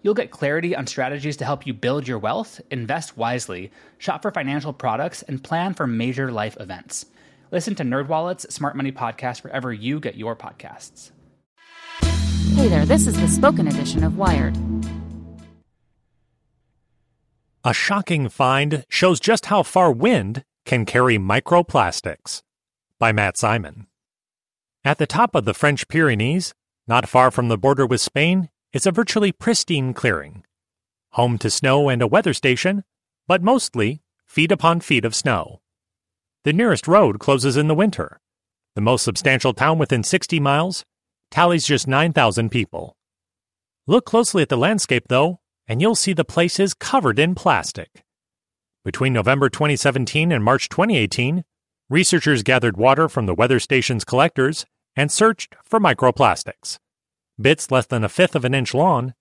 You'll get clarity on strategies to help you build your wealth, invest wisely, shop for financial products, and plan for major life events. Listen to NerdWallet's Smart Money Podcast wherever you get your podcasts. Hey there, this is the spoken edition of Wired. A shocking find shows just how far wind can carry microplastics. By Matt Simon. At the top of the French Pyrenees, not far from the border with Spain, it's a virtually pristine clearing, home to snow and a weather station, but mostly feet upon feet of snow. The nearest road closes in the winter. The most substantial town within 60 miles tallies just 9,000 people. Look closely at the landscape, though, and you'll see the place is covered in plastic. Between November 2017 and March 2018, researchers gathered water from the weather station's collectors and searched for microplastics, bits less than a fifth of an inch long,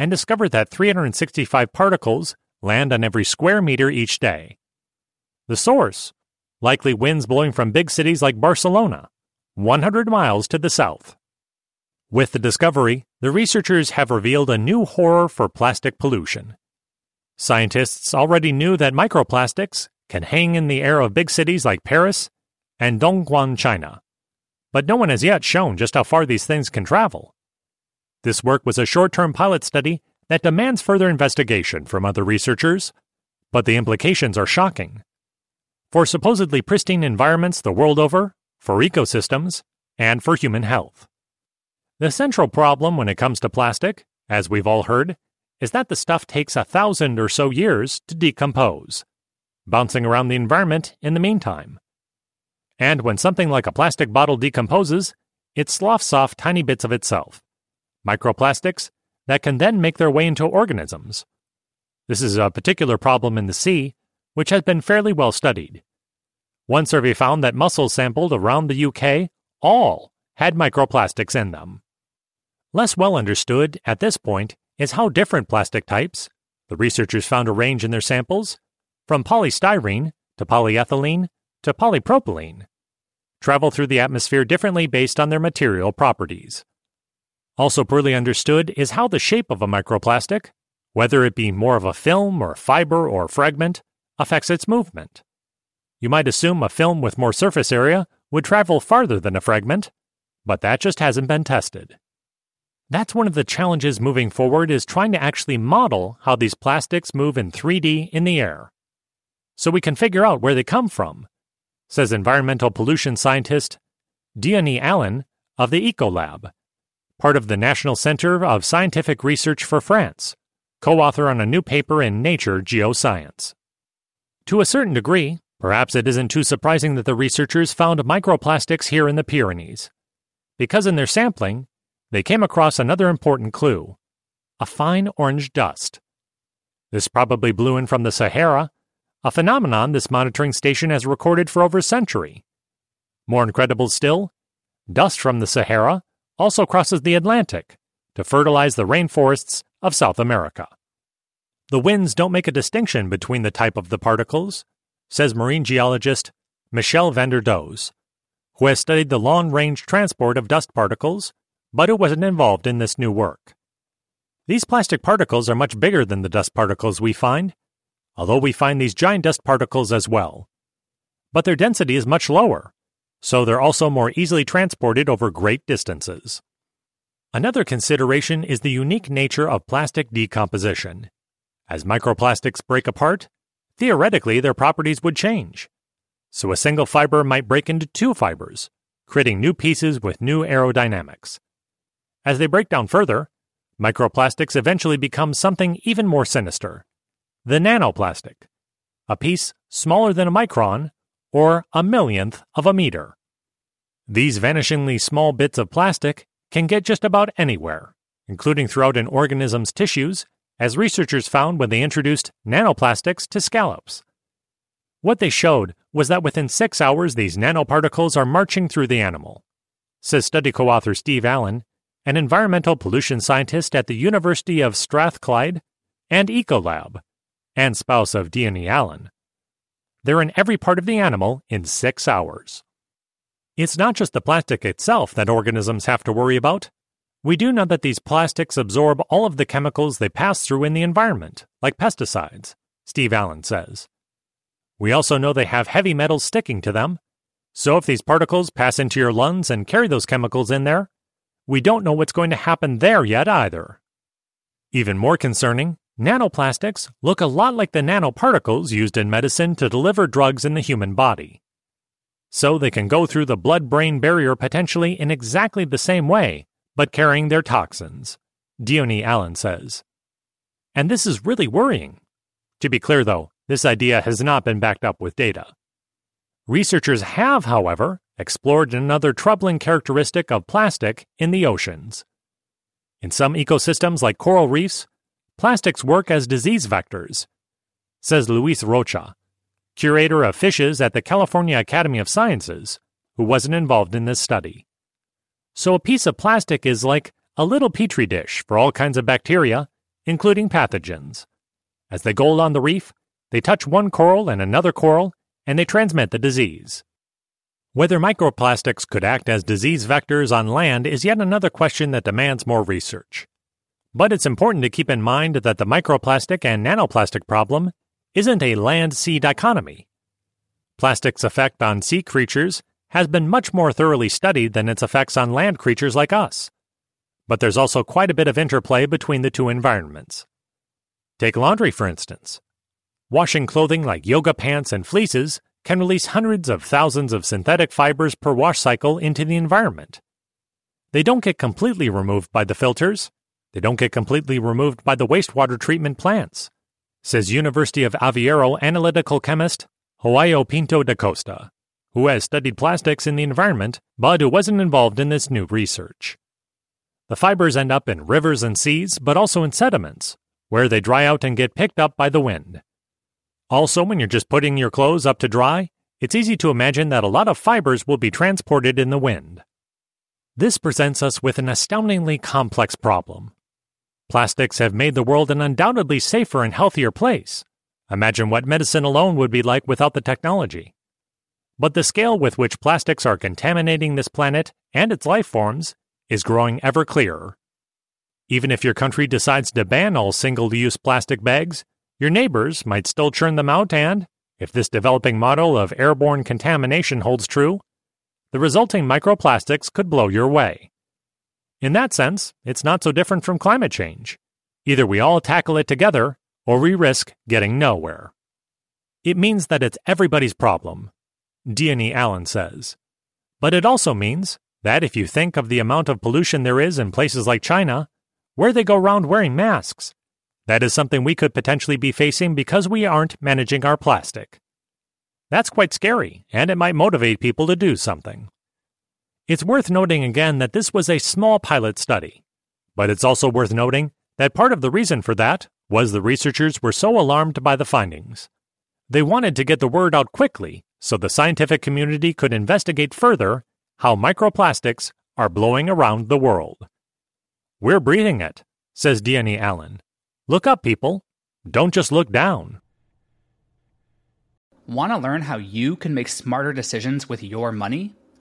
and discovered that 365 particles land on every square meter each day. The source? Likely winds blowing from big cities like Barcelona, 100 miles to the south. With the discovery, the researchers have revealed a new horror for plastic pollution. Scientists already knew that microplastics can hang in the air of big cities like Paris and Dongguan, China, but no one has yet shown just how far these things can travel. This work was a short-term pilot study that demands further investigation from other researchers, but the implications are shocking. For supposedly pristine environments the world over, for ecosystems, and for human health. The central problem when it comes to plastic, as we've all heard, is that the stuff takes 1,000 or so years to decompose, bouncing around the environment in the meantime. And when something like a plastic bottle decomposes, it sloughs off tiny bits of itself, microplastics that can then make their way into organisms. This is a particular problem in the sea, which has been fairly well studied. One survey found that mussels sampled around the UK all had microplastics in them. Less well understood at this point is how different plastic types, the researchers found a range in their samples, from polystyrene to polyethylene to polypropylene, travel through the atmosphere differently based on their material properties. Also poorly understood is how the shape of a microplastic, whether it be more of a film or fiber or fragment, affects its movement. You might assume a film with more surface area would travel farther than a fragment, but that just hasn't been tested. That's one of the challenges moving forward, is trying to actually model how these plastics move in 3D in the air, so we can figure out where they come from, says environmental pollution scientist Deonie Allen of the EcoLab, part of the National Center of Scientific Research for France, co-author on a new paper in Nature Geoscience. To a certain degree, perhaps it isn't too surprising that the researchers found microplastics here in the Pyrenees, because in their sampling, they came across another important clue, a fine orange dust. This probably blew in from the Sahara, a phenomenon this monitoring station has recorded for over a century. More incredible still, dust from the Sahara also crosses the Atlantic to fertilize the rainforests of South America. The winds don't make a distinction between the type of the particles, says marine geologist Michelle van der Doze, who has studied the long-range transport of dust particles, but who wasn't involved in this new work. These plastic particles are much bigger than the dust particles we find, although we find these giant dust particles as well. but their density is much lower, so they're also more easily transported over great distances. Another consideration is the unique nature of plastic decomposition. As microplastics break apart, theoretically their properties would change. So a single fiber might break into two fibers, creating new pieces with new aerodynamics. As they break down further, microplastics eventually become something even more sinister: the nanoplastic, a piece smaller than a micron or a millionth of a meter. These vanishingly small bits of plastic can get just about anywhere, including throughout an organism's tissues, as researchers found when they introduced nanoplastics to scallops. What they showed was that within 6 hours these nanoparticles are marching through the animal, says study co-author Steve Allen, an environmental pollution scientist at the University of Strathclyde and EcoLab, and spouse of Deonie Allen. They're in every part of the animal in 6 hours. It's not just the plastic itself that organisms have to worry about. We do know that these plastics absorb all of the chemicals they pass through in the environment, like pesticides, Steve Allen says. We also know they have heavy metals sticking to them, so if these particles pass into your lungs and carry those chemicals in there, we don't know what's going to happen there yet either. Even more concerning, nanoplastics look a lot like the nanoparticles used in medicine to deliver drugs in the human body. So they can go through the blood-brain barrier potentially in exactly the same way, but carrying their toxins, Deonie Allen says. And this is really worrying. To be clear, though, this idea has not been backed up with data. Researchers have, however, explored another troubling characteristic of plastic in the oceans. In some ecosystems like coral reefs, plastics work as disease vectors, says Luis Rocha, curator of fishes at the California Academy of Sciences, who wasn't involved in this study. So a piece of plastic is like a little petri dish for all kinds of bacteria, including pathogens. As they go along the reef, they touch one coral and another coral, and they transmit the disease. Whether microplastics could act as disease vectors on land is yet another question that demands more research. But it's important to keep in mind that the microplastic and nanoplastic problem isn't a land-sea dichotomy. Plastic's effect on sea creatures has been much more thoroughly studied than its effects on land creatures like us. But there's also quite a bit of interplay between the two environments. Take laundry, for instance. Washing clothing like yoga pants and fleeces can release hundreds of thousands of synthetic fibers per wash cycle into the environment. They don't get completely removed by the filters. They don't get completely removed by the wastewater treatment plants, says University of Aveiro analytical chemist João Pinto da Costa, who has studied plastics in the environment but who wasn't involved in this new research. The fibers end up in rivers and seas, but also in sediments, where they dry out and get picked up by the wind. Also, when you're just putting your clothes up to dry, it's easy to imagine that a lot of fibers will be transported in the wind. This presents us with an astoundingly complex problem. Plastics have made the world an undoubtedly safer and healthier place. Imagine what medicine alone would be like without the technology. But the scale with which plastics are contaminating this planet and its life forms is growing ever clearer. Even if your country decides to ban all single-use plastic bags, your neighbors might still churn them out, and, if this developing model of airborne contamination holds true, the resulting microplastics could blow your way. In that sense, it's not so different from climate change. Either we all tackle it together, or we risk getting nowhere. It means that it's everybody's problem, Deonie Allen says. But it also means that if you think of the amount of pollution there is in places like China, where they go around wearing masks, that is something we could potentially be facing because we aren't managing our plastic. That's quite scary, and it might motivate people to do something. It's worth noting again that this was a small pilot study, but it's also worth noting that part of the reason for that was the researchers were so alarmed by the findings. They wanted to get the word out quickly so the scientific community could investigate further how microplastics are blowing around the world. "We're breathing it," says Deonie Allen. "Look up, people. Don't just look down." Want to learn how you can make smarter decisions with your money?